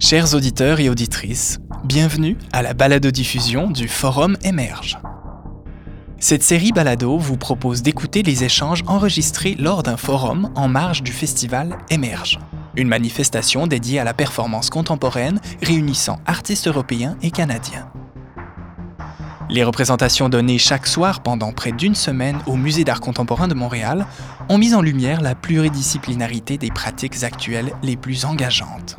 Chers auditeurs et auditrices, bienvenue à la baladodiffusion du Forum Émerge. Cette série balado vous propose d'écouter les échanges enregistrés lors d'un forum en marge du festival Émerge, une manifestation dédiée à la performance contemporaine réunissant artistes européens et canadiens. Les représentations données chaque soir pendant près d'une semaine au Musée d'art contemporain de Montréal ont mis en lumière la pluridisciplinarité des pratiques actuelles les plus engageantes.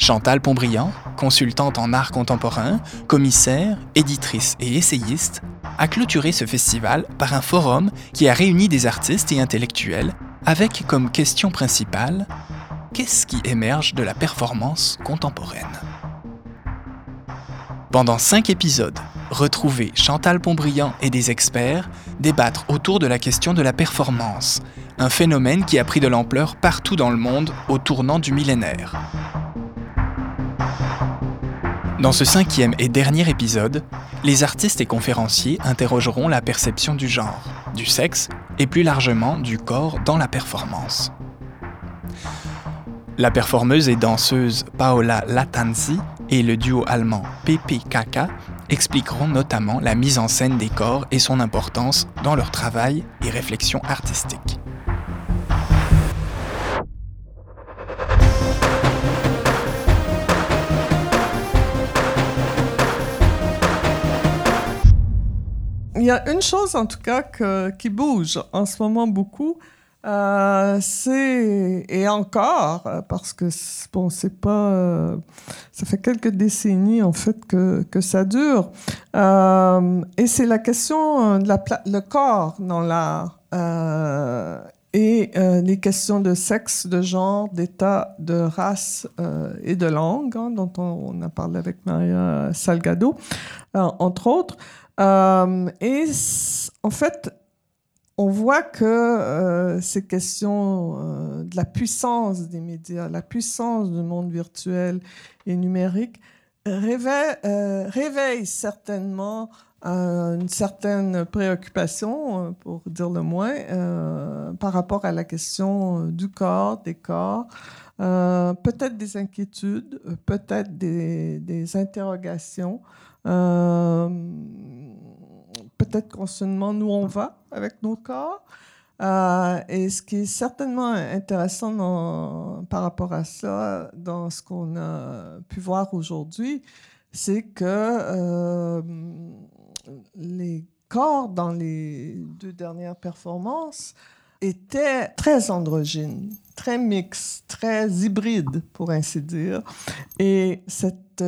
Chantal Pontbriand, consultante en art contemporain, commissaire, éditrice et essayiste, a clôturé ce festival par un forum qui a réuni des artistes et intellectuels avec comme question principale « Qu'est-ce qui émerge de la performance contemporaine ?» Pendant 5 épisodes, retrouvez Chantal Pontbriand et des experts débattre autour de la question de la performance, un phénomène qui a pris de l'ampleur partout dans le monde au tournant du millénaire. Dans ce 5e et dernier épisode, les artistes et conférenciers interrogeront la perception du genre, du sexe et plus largement du corps dans la performance. La performeuse et danseuse Paola Latanzi et le duo allemand Pepe Kaka expliqueront notamment la mise en scène des corps et son importance dans leur travail et réflexion artistique. Il y a une chose en tout cas qui bouge en ce moment beaucoup, parce que c'est pas. Ça fait quelques décennies en fait que ça dure. Et c'est la question de le corps dans l'art et les questions de sexe, de genre, d'état, de race et de langue, dont on a parlé avec Maria Salgado, entre autres. En fait, on voit que ces questions de la puissance des médias, la puissance du monde virtuel et numérique réveillent certainement une certaine préoccupation, pour dire le moins, par rapport à la question du corps, des corps, peut-être des inquiétudes, peut-être des interrogations. Peut-être qu'on se demande où on va avec nos corps. Et ce qui est certainement intéressant par rapport à ça, dans ce qu'on a pu voir aujourd'hui, c'est que les corps dans les 2 dernières performances étaient très androgynes, très mixtes, très hybrides, pour ainsi dire. Et cette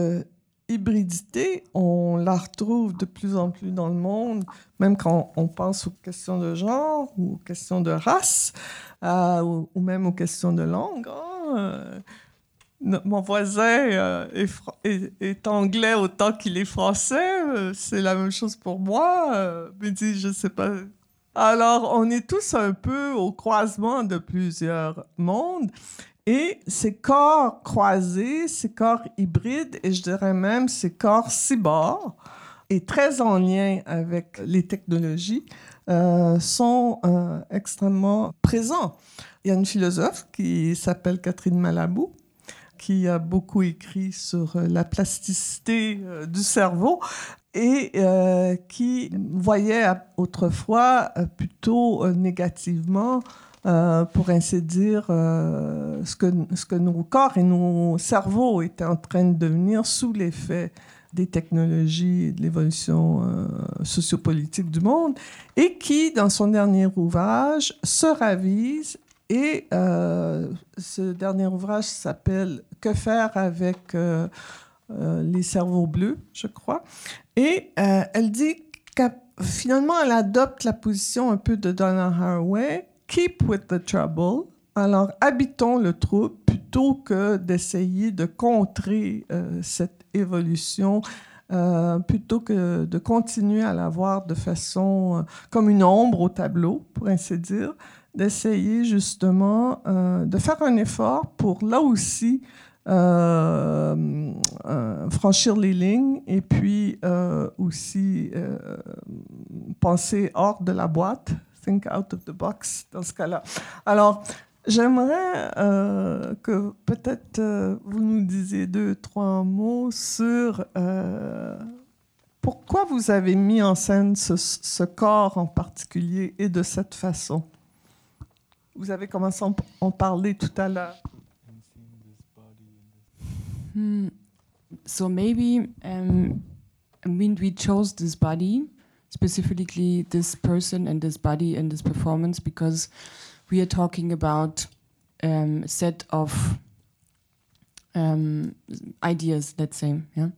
hybridité, on la retrouve de plus en plus dans le monde, même quand on pense aux questions de genre ou aux questions de race ou même aux questions de langue. Mon voisin est anglais autant qu'il est français. C'est la même chose pour moi. Mais je ne sais pas. Alors, on est tous un peu au croisement de plusieurs mondes. Et ces corps croisés, ces corps hybrides, et je dirais même ces corps cyborgs, et très en lien avec les technologies, sont extrêmement présents. Il y a une philosophe qui s'appelle Catherine Malabou, qui a beaucoup écrit sur la plasticité du cerveau, et qui voyait autrefois plutôt négativement, pour ainsi dire, ce que nos corps et nos cerveaux étaient en train de devenir sous l'effet des technologies et de l'évolution sociopolitique du monde, et qui, dans son dernier ouvrage, se ravise. Et ce dernier ouvrage s'appelle « Que faire avec les cerveaux bleus », je crois. Et elle dit qu'elle, finalement, elle adopte la position un peu de Donna Haraway, Keep with the trouble. Alors, habitons le trouble plutôt que d'essayer de contrer cette évolution, plutôt que de continuer à la voir de façon comme une ombre au tableau, pour ainsi dire, d'essayer justement de faire un effort pour, là aussi, franchir les lignes et puis aussi penser hors de la boîte. Think out of the box, dans ce cas-là. Alors, J'aimerais que peut-être vous nous disiez 2-3 mots sur pourquoi vous avez mis en scène ce corps en particulier et de cette façon. Vous avez commencé à en parler tout à l'heure. So maybe we chose this body, specifically this person and this body and this performance, because we are talking about a set of ideas, let's say. Yeah?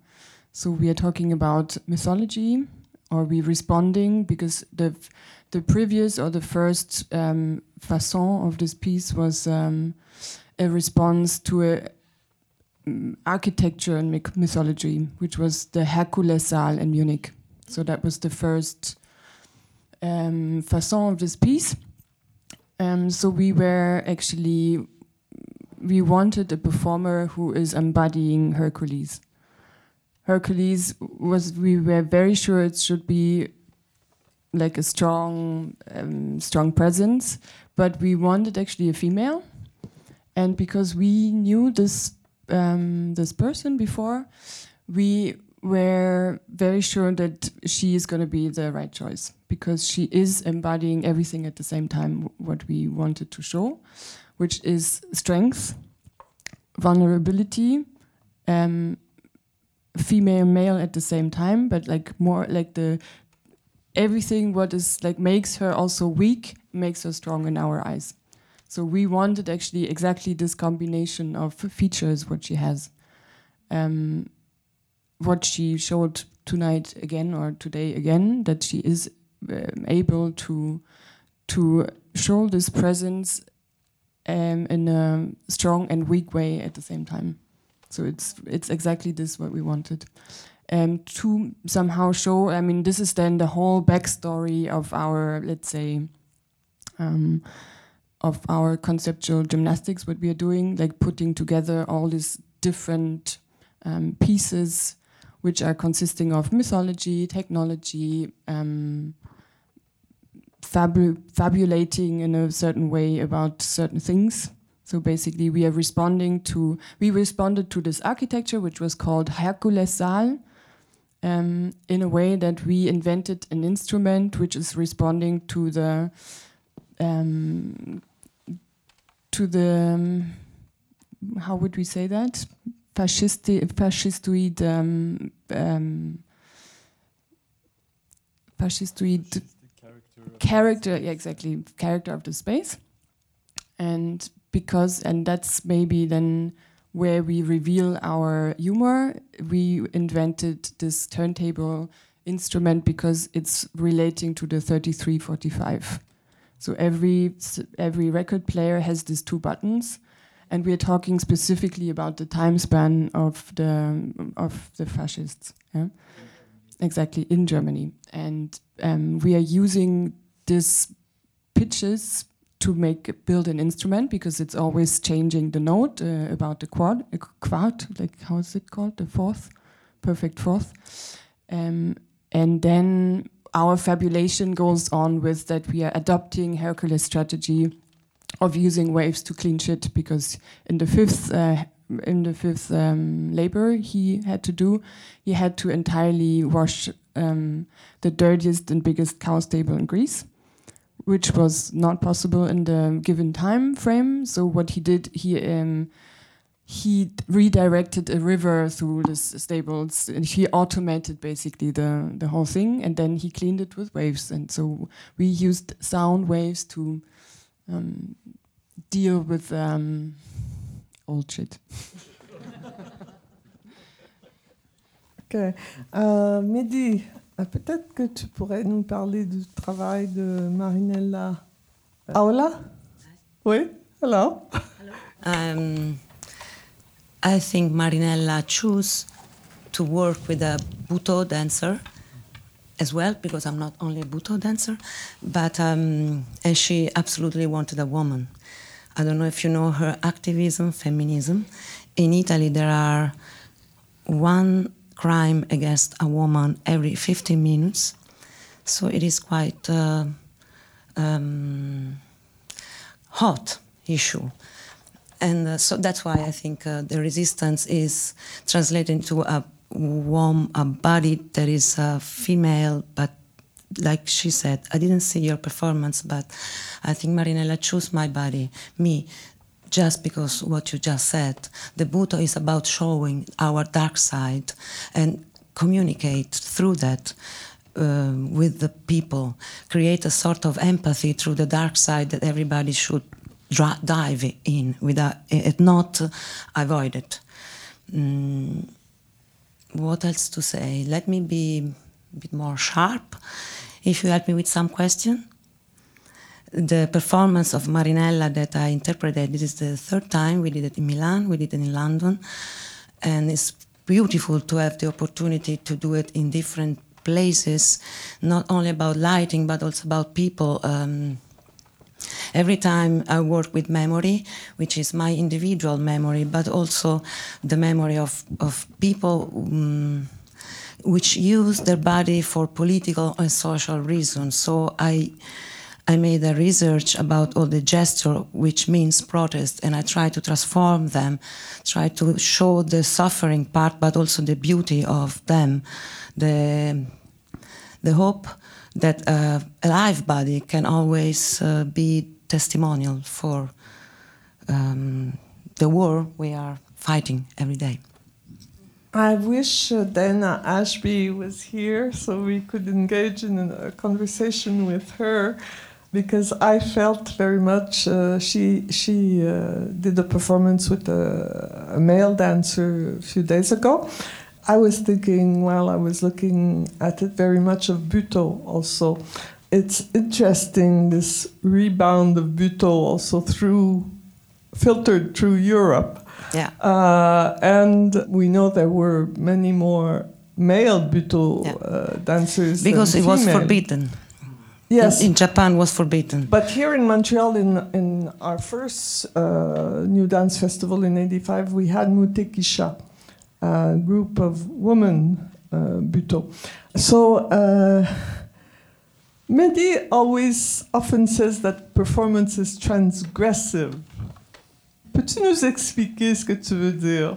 So we are talking about mythology, or we're responding, because the previous or the first façon of this piece was a response to a architecture and mythology, which was the Hercules-Saal in Munich. So that was the first façon of this piece. So we wanted a performer who is embodying Hercules. We were very sure it should be like a strong presence, but we wanted actually a female. And because we knew this person before, we were very sure that she is going to be the right choice, because she is embodying everything at the same time, what we wanted to show, which is strength, vulnerability, female, male at the same time, but like more like the everything what is like makes her also weak, makes her strong in our eyes. So we wanted actually exactly this combination of features what she has. What she showed tonight again, or today again, that she is able to show this presence in a strong and weak way at the same time. So it's exactly this what we wanted. To somehow show, I mean, this is then the whole backstory of our, let's say, of our conceptual gymnastics, what we are doing, like putting together all these different pieces, which are consisting of mythology, technology, fabulating in a certain way about certain things. So basically we are responded to this architecture, which was called Hercules-Saal, in a way that we invented an instrument which is responding to the how would we say that, fascistoid character, yeah, exactly, character of the space, and that's maybe then where we reveal our humor. We invented this turntable instrument because it's relating to the 3345. So every record player has these two buttons, and we are talking specifically about the time span of the fascists. Yeah? Exactly, in Germany, and we are using these pitches to build an instrument, because it's always changing the note about the quart, like how is it called, the fourth, perfect fourth, and then our fabulation goes on with that we are adopting Hercules' strategy of using waves to clean shit, because in the fifth labor he had to entirely wash the dirtiest and biggest cow stable in Greece, which was not possible in the given time frame. So what he did, he redirected a river through the stables, and he automated basically the whole thing, and then he cleaned it with waves. And so we used sound waves to deal with old shit. OK. Mehdi, peut-être que tu pourrais nous parler du travail de Marinella. Paola? Oui, hello. I think Marinella chose to work with a Buto dancer as well, because I'm not only a Buto dancer, but and she absolutely wanted a woman. I don't know if you know her activism, feminism. In Italy, there are one crime against a woman every 15 minutes. So it is quite hot issue. And so that's why I think the resistance is translated into a warm, a body that is female, but like she said, I didn't see your performance, but I think Marinella chose my body, me, just because what you just said. The Buto is about showing our dark side and communicate through that with the people, create a sort of empathy through the dark side that everybody should dive in, without it, not avoid it. What else to say? Let me be a bit more sharp. If you help me with some question. The performance of Marinella that I interpreted, this is the third time we did it in Milan, we did it in London, and it's beautiful to have the opportunity to do it in different places, not only about lighting, but also about people. Every time I work with memory, which is my individual memory, but also the memory of people which use their body for political and social reasons. So I made a research about all the gesture, which means protest, and I try to transform them, try to show the suffering part, but also the beauty of them, the hope that a live body can always be testimonial for the war we are fighting every day. I wish Dana Ashby was here so we could engage in a conversation with her, because I felt very much she did a performance with a male dancer a few days ago. I was thinking, while I was looking at it, very much of Buto also. It's interesting, this rebound of Buto also filtered through Europe. Yeah. And we know there were many more male Buto dancers because than it female. Was forbidden. Yes. In Japan was forbidden. But here in Montreal, in our first New Dance Festival in 1985, we had Mutekisha. A group of women, Buto. So Mehdi often says that performance is transgressive. Peux-tu nous expliquer ce que tu veux dire?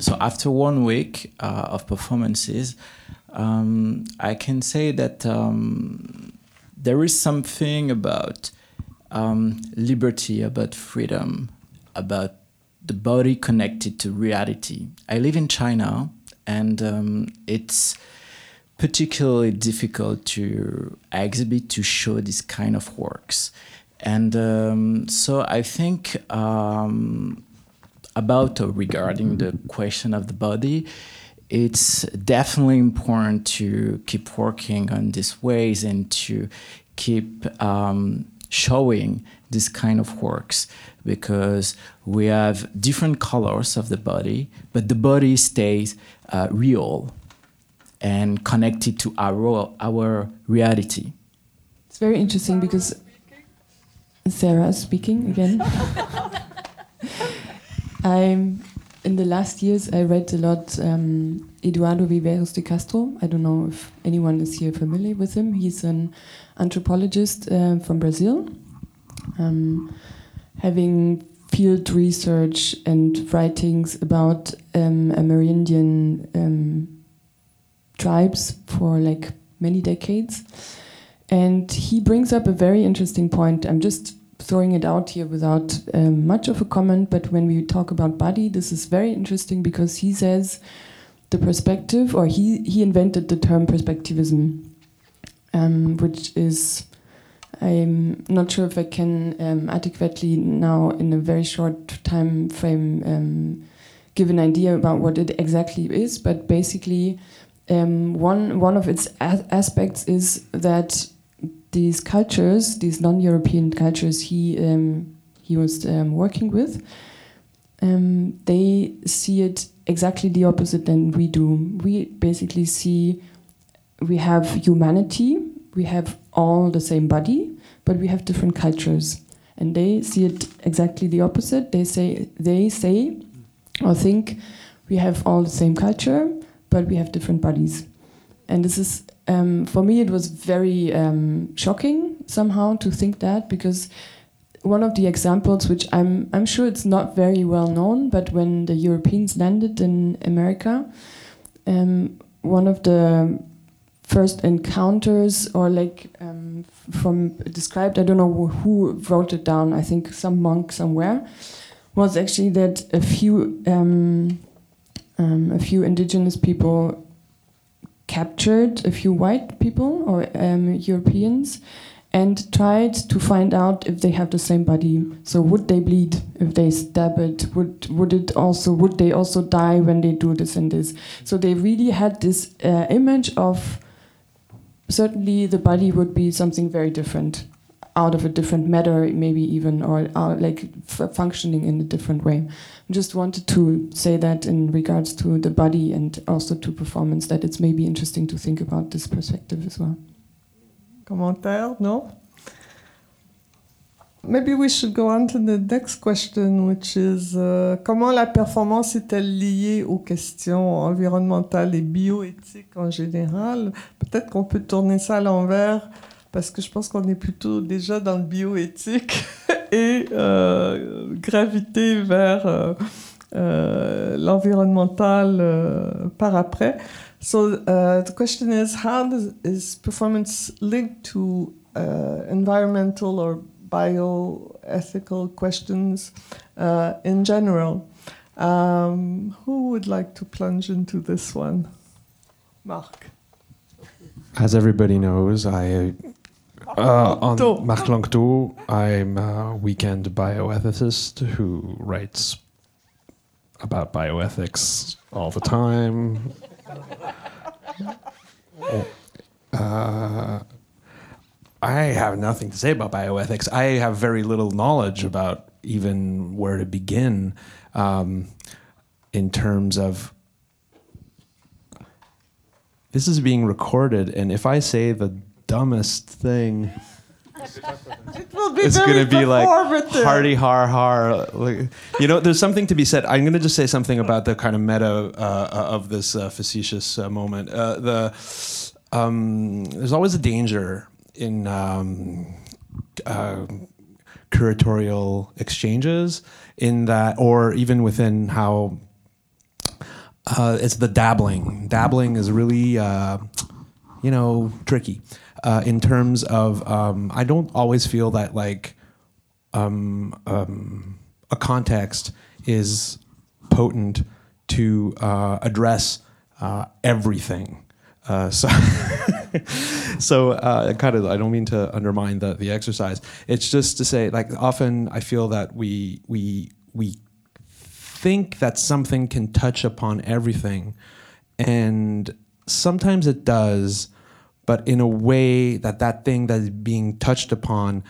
So after 1 week of performances, I can say that there is something about liberty, about freedom, about the body connected to reality. I live in China, and it's particularly difficult to exhibit, to show these kind of works. And so I think about regarding the question of the body, it's definitely important to keep working on these ways and to keep showing this kind of works, because we have different colors of the body, but the body stays real and connected to our reality. It's very interesting because Sarah speaking again. In the last years, I read a lot Eduardo Viveiros de Castro. I don't know if anyone is here familiar with him. He's an anthropologist from Brazil, having field research and writings about Amerindian tribes for like many decades. And he brings up a very interesting point. I'm just throwing it out here without much of a comment, but when we talk about body, this is very interesting because he says the perspective, or he invented the term perspectivism, which is, I'm not sure if I can adequately now in a very short time frame give an idea about what it exactly is, but basically one of its aspects is that these cultures, these non-European cultures he was working with, they see it exactly the opposite than we do. We basically see, we have humanity, we have all the same body, but we have different cultures. And they see it exactly the opposite. They say or think we have all the same culture, but we have different bodies. And this is, for me, it was very shocking. somehow to think that, because one of the examples, which I'm sure it's not very well known, but when the Europeans landed in America, one of the first encounters, or like from described, I don't know who wrote it down, I think some monk somewhere, was actually that a few indigenous people captured a few white people or Europeans, and tried to find out if they have the same body. So would they bleed if they stab it? Would they also die when they do this and this? So they really had this image of certainly the body would be something very different, out of a different matter, maybe even, or like functioning in a different way. I just wanted to say that in regards to the body and also to performance, that it's maybe interesting to think about this perspective as well. Commentaire, no? Maybe we should go on to the next question, which is comment la performance est-elle liée aux questions environnementales et bioéthiques en général? Peut-être qu'on peut tourner ça à l'envers, parce que je pense qu'on est plutôt déjà dans le bioéthique et graviter vers l'environnemental par après. So the question is, how is performance linked to environmental or bioethical questions in general? Who would like to plunge into this one? Marc. As everybody knows, Marc Langteau, I'm a weekend bioethicist who writes about bioethics all the time. I have nothing to say about bioethics. I have very little knowledge about even where to begin in terms of... This is being recorded, and if I say the dumbest thing, it's going to be like hardy har har. You know, there's something to be said. I'm going to just say something about the kind of meta of this facetious moment. There's always a danger in curatorial exchanges, in that, or even within how it's the dabbling. Dabbling is really, tricky. In terms of, I don't always feel that like a context is potent to address everything. So I don't mean to undermine the exercise. It's just to say, like, often I feel that we think that something can touch upon everything, and sometimes it does. But in a way that thing that is being touched upon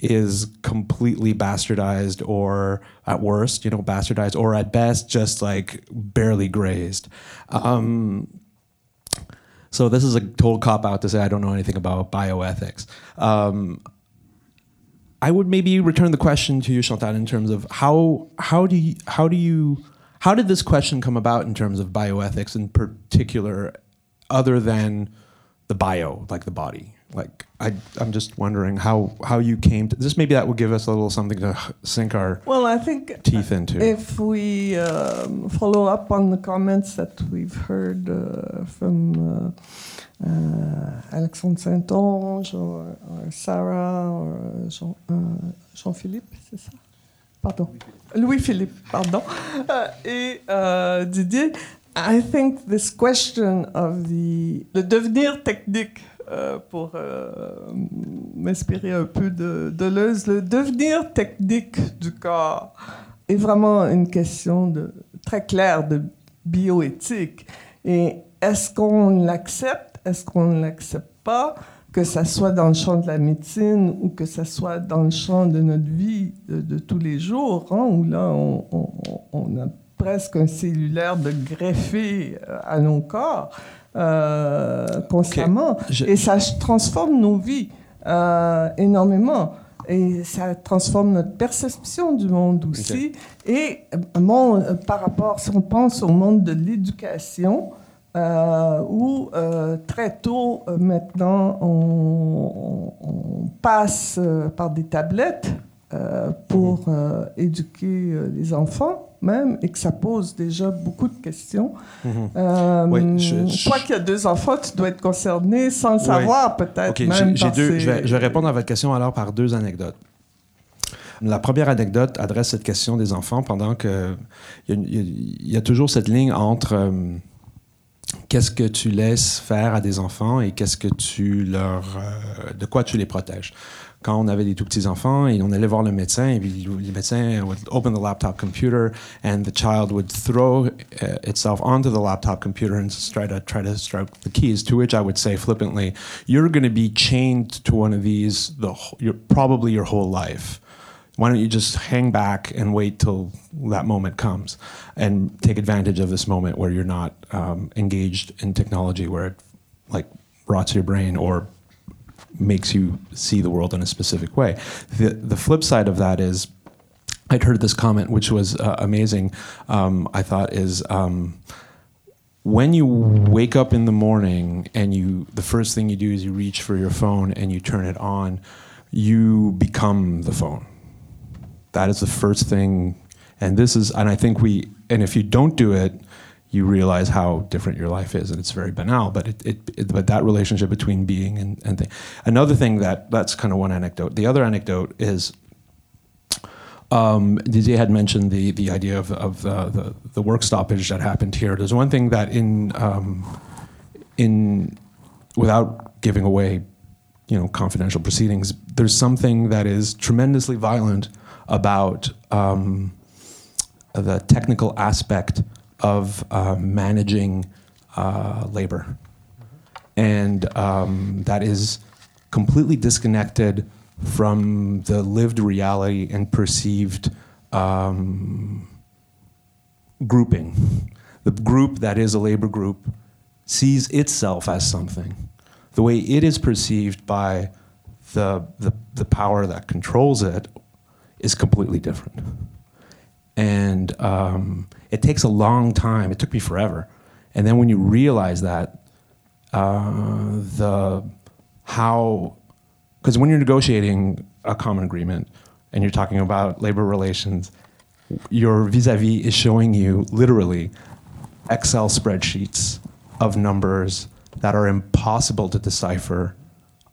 is completely bastardized, or at worst, bastardized, or at best, just like barely grazed. So this is a total cop-out to say I don't know anything about bioethics. I would maybe return the question to you, Chantal, in terms of how did this question come about in terms of bioethics in particular, other than the bio, like the body. Like, I'm just wondering how you came to this. Maybe that will give us a little something to sink our teeth into. If we follow up on the comments that we've heard from Alexandre Saint-Ange or Sarah or Jean-Philippe, c'est ça? Pardon. Louis-Philippe, pardon. Et Didier, I think this question of le devenir technique, pour m'inspirer un peu de Deleuze, le devenir technique du corps est vraiment une question très claire de bioéthique. Et est-ce qu'on l'accepte, est-ce qu'on ne l'accepte pas, que ça soit dans le champ de la médecine ou que ça soit dans le champ de notre vie de tous les jours, hein, où là, on a presque un cellulaire de greffer à nos corps constamment. Okay. Et ça transforme nos vies énormément. Et ça transforme notre perception du monde aussi. Okay. Et par rapport, si on pense au monde de l'éducation, où très tôt, maintenant, on passe par des tablettes pour éduquer les enfants, même, et que ça pose déjà beaucoup de questions. Mm-hmm. Oui, toi qui as deux enfants, tu dois être concerné sans le savoir, peut-être. Okay, même je vais répondre à votre question alors par deux anecdotes. La première anecdote adresse cette question des enfants pendant que il y a toujours cette ligne entre qu'est-ce que tu laisses faire à des enfants et qu'est-ce que tu leur de quoi tu les protèges. Quand on avait des tout petits enfants et on allait voir le médecin, et puis le médecin would open the laptop computer and the child would throw itself onto the laptop computer and try to stroke the keys, to which I would say flippantly, you're going to be chained to one of these probably your whole life. Why don't you just hang back and wait till that moment comes and take advantage of this moment where you're not engaged in technology, where it like rots your brain or makes you see the world in a specific way. The flip side of that is, I'd heard this comment, which was amazing, I thought is, when you wake up in the morning and the first thing you do is you reach for your phone and you turn it on, you become the phone. That is the first thing, and if you don't do it, you realize how different your life is, and it's very banal. But but that relationship between being and thing. Another thing that's kind of one anecdote. The other anecdote is, Didier had mentioned the idea of the work stoppage that happened here. There's one thing that without giving away, confidential proceedings, there's something that is tremendously violent about the technical aspect of managing labor. And that is completely disconnected from the lived reality and perceived grouping. The group that is a labor group sees itself as something. The way it is perceived by the power that controls it is completely different. And it takes a long time. It took me forever. And then when you realize that, because when you're negotiating a common agreement and you're talking about labor relations, your vis-a-vis is showing you literally Excel spreadsheets of numbers that are impossible to decipher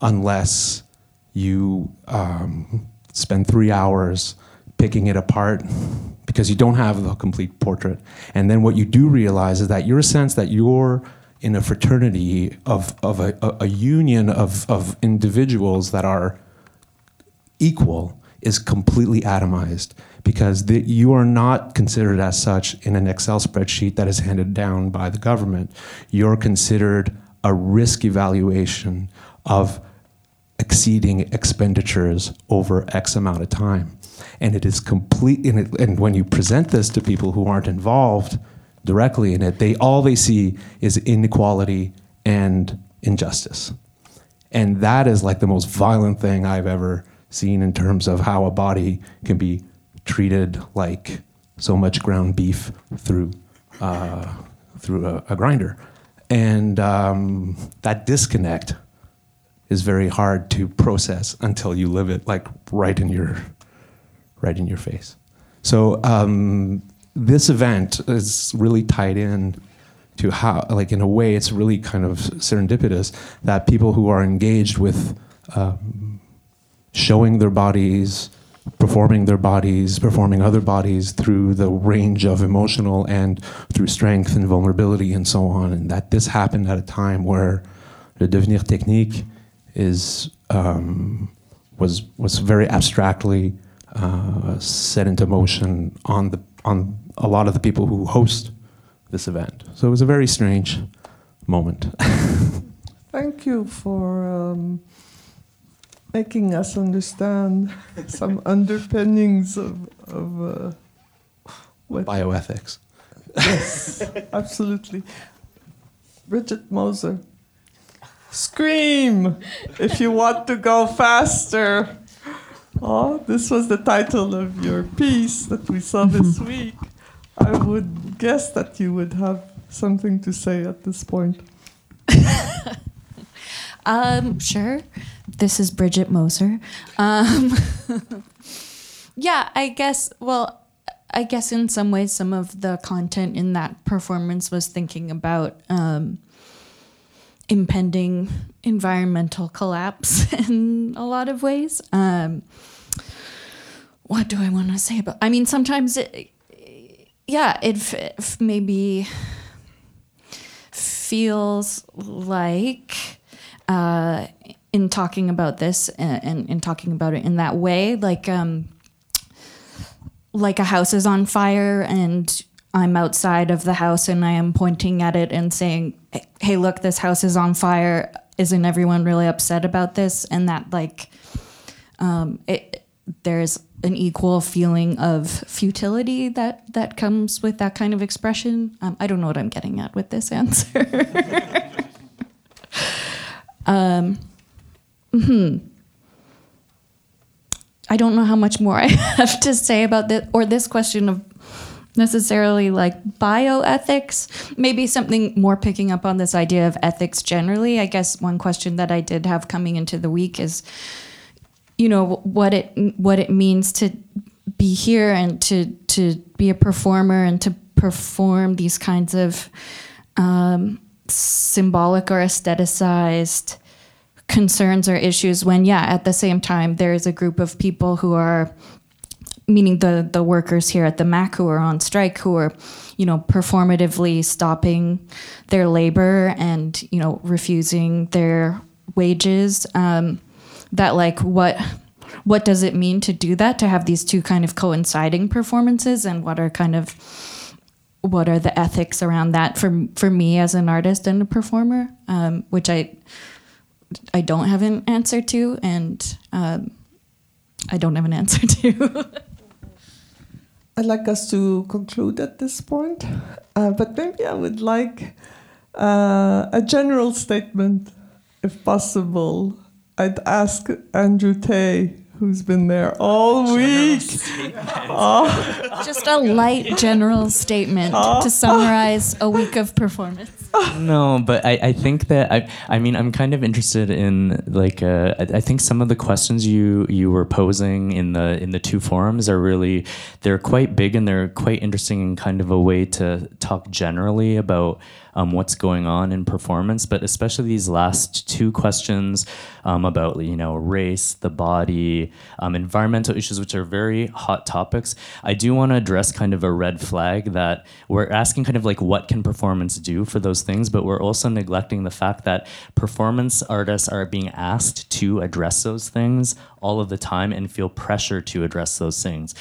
unless you spend 3 hours picking it apart, because you don't have the complete portrait. And then what you do realize is that your sense that you're in a fraternity of a union of individuals that are equal is completely atomized, because you are not considered as such in an Excel spreadsheet that is handed down by the government. You're considered a risk evaluation of exceeding expenditures over X amount of time. And it is complete, and when you present this to people who aren't involved directly in it, all they see is inequality and injustice. And that is like the most violent thing I've ever seen in terms of how a body can be treated like so much ground beef through a grinder. And that disconnect is very hard to process until you live it like right in your face. So this event is really tied in to how, like in a way, it's really kind of serendipitous that people who are engaged with showing their bodies, performing other bodies through the range of emotional and through strength and vulnerability and so on, and that this happened at a time where le devenir technique is was very abstractly set into motion on a lot of the people who host this event. So it was a very strange moment. Thank you for making us understand some underpinnings of bioethics. Yes, absolutely. Bridget Moser, scream if you want to go faster. Oh, this was the title of your piece that we saw this week. I would guess that you would have something to say at this point? Sure. This is Bridget Moser. Yeah, I guess, well, I guess in some ways some of the content in that performance was thinking about impending environmental collapse in a lot of ways. What do I want to say about... I mean, sometimes, it maybe feels like... in talking about this and in talking about it in that way, like a house is on fire and I'm outside of the house and I am pointing at it and saying, hey, look, this house is on fire. Isn't everyone really upset about this? And that there's an equal feeling of futility that comes with that kind of expression. I don't know what I'm getting at with this answer. I don't know how much more I have to say about this, or this question of necessarily like bioethics, maybe something more picking up on this idea of ethics generally. I guess one question that I did have coming into the week is, you know, what it means to be here and to be a performer and to perform these kinds of symbolic or aestheticized concerns or issues when, at the same time, there is a group of people who are, meaning the workers here at the MAC who are on strike, who are, you know, performatively stopping their labor and, you know, refusing their wages, that like what does it mean to do that, to have these two kind of coinciding performances, and what are the ethics around that for me as an artist and a performer, which I don't have an answer to, and I don't have an answer to. I'd like us to conclude at this point, but maybe I would like a general statement, if possible. I'd ask Andrew Tay, who's been there all week. Just a light general statement to summarize a week of performance. No, but I think that, I mean, I'm kind of interested in, like, I think some of the questions you were posing in the two forums are really, they're quite big and they're quite interesting in kind of a way to talk generally about what's going on in performance, but especially these last two questions about, you know, race, the body, environmental issues, which are very hot topics. I do want to address kind of a red flag that we're asking kind of like what can performance do for those things, but we're also neglecting the fact that performance artists are being asked to address those things all of the time and feel pressure to address those things,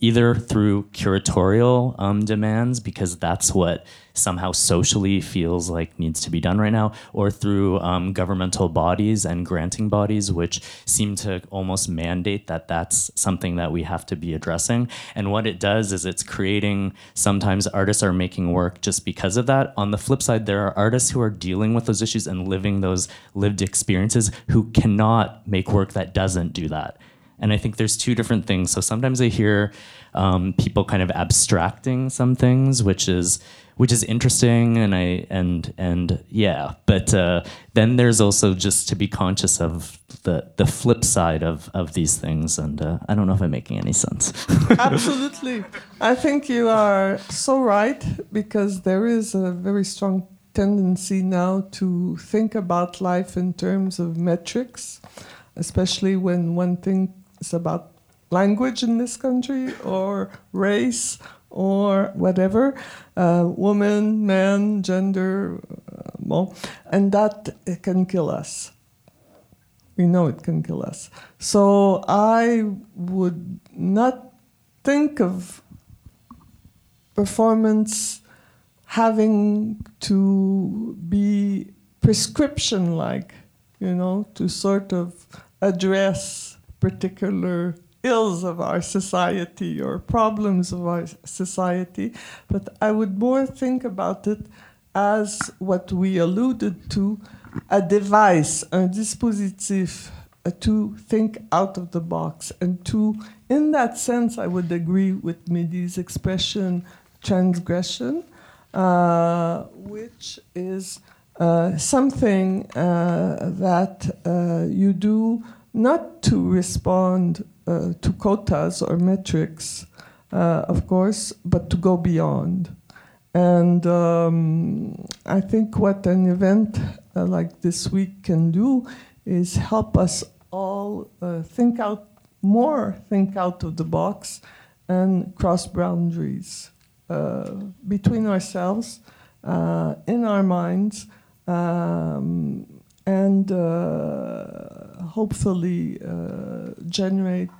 either through curatorial demands, because that's what somehow socially feels like needs to be done right now, or through governmental bodies and granting bodies, which seem to almost mandate that that's something that we have to be addressing. And what it does is it's creating, sometimes artists are making work just because of that. On the flip side, there are artists who are dealing with those issues and living those lived experiences who cannot make work that doesn't do that. And I think there's two different things. So sometimes I hear people kind of abstracting some things, which is interesting, but then there's also just to be conscious of the flip side of these things, and I don't know if I'm making any sense. Absolutely. I think you are so right, because there is a very strong tendency now to think about life in terms of metrics, especially when one thinks about language in this country, or race, or whatever, woman, man, gender, and that it can kill us. We know it can kill us. So I would not think of performance having to be prescription-like, you know, to sort of address particular ills of our society or problems of our society, but I would more think about it as what we alluded to, a device, un dispositif, to think out of the box. And to, in that sense, I would agree with Mehdi's expression, transgression, which is something that you do not to respond to quotas or metrics, of course, but to go beyond. And I think what an event like this week can do is help us all think out of the box and cross boundaries between ourselves, in our minds, and hopefully generate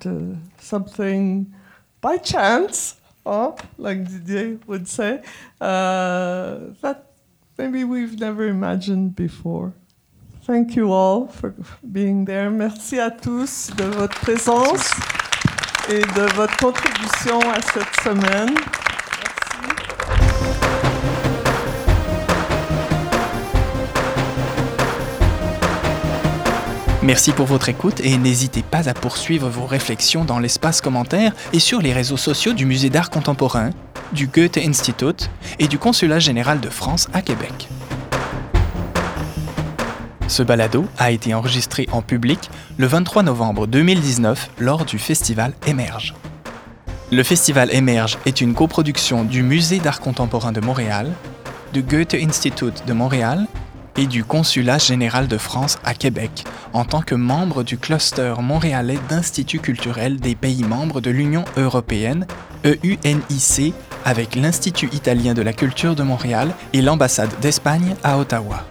something by chance, or like Didier would say, that maybe we've never imagined before. Thank you all for being there. Merci à tous de votre présence et de votre contribution à cette semaine. Merci pour votre écoute et n'hésitez pas à poursuivre vos réflexions dans l'espace commentaire et sur les réseaux sociaux du Musée d'art contemporain, du Goethe-Institut et du Consulat Général de France à Québec. Ce balado a été enregistré en public le 23 novembre 2019 lors du Festival Émerge. Le Festival Émerge est une coproduction du Musée d'art contemporain de Montréal, du Goethe-Institut de Montréal et du Consulat général de France à Québec, en tant que membre du cluster montréalais d'instituts culturels des pays membres de l'Union européenne, EUNIC, avec l'Institut italien de la culture de Montréal et l'ambassade d'Espagne à Ottawa.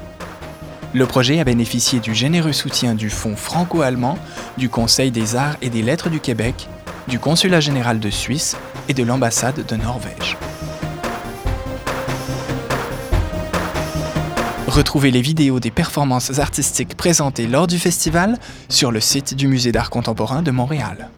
Le projet a bénéficié du généreux soutien du Fonds Franco-Allemand, du Conseil des Arts et des Lettres du Québec, du Consulat général de Suisse et de l'ambassade de Norvège. Retrouvez les vidéos des performances artistiques présentées lors du festival sur le site du Musée d'art contemporain de Montréal.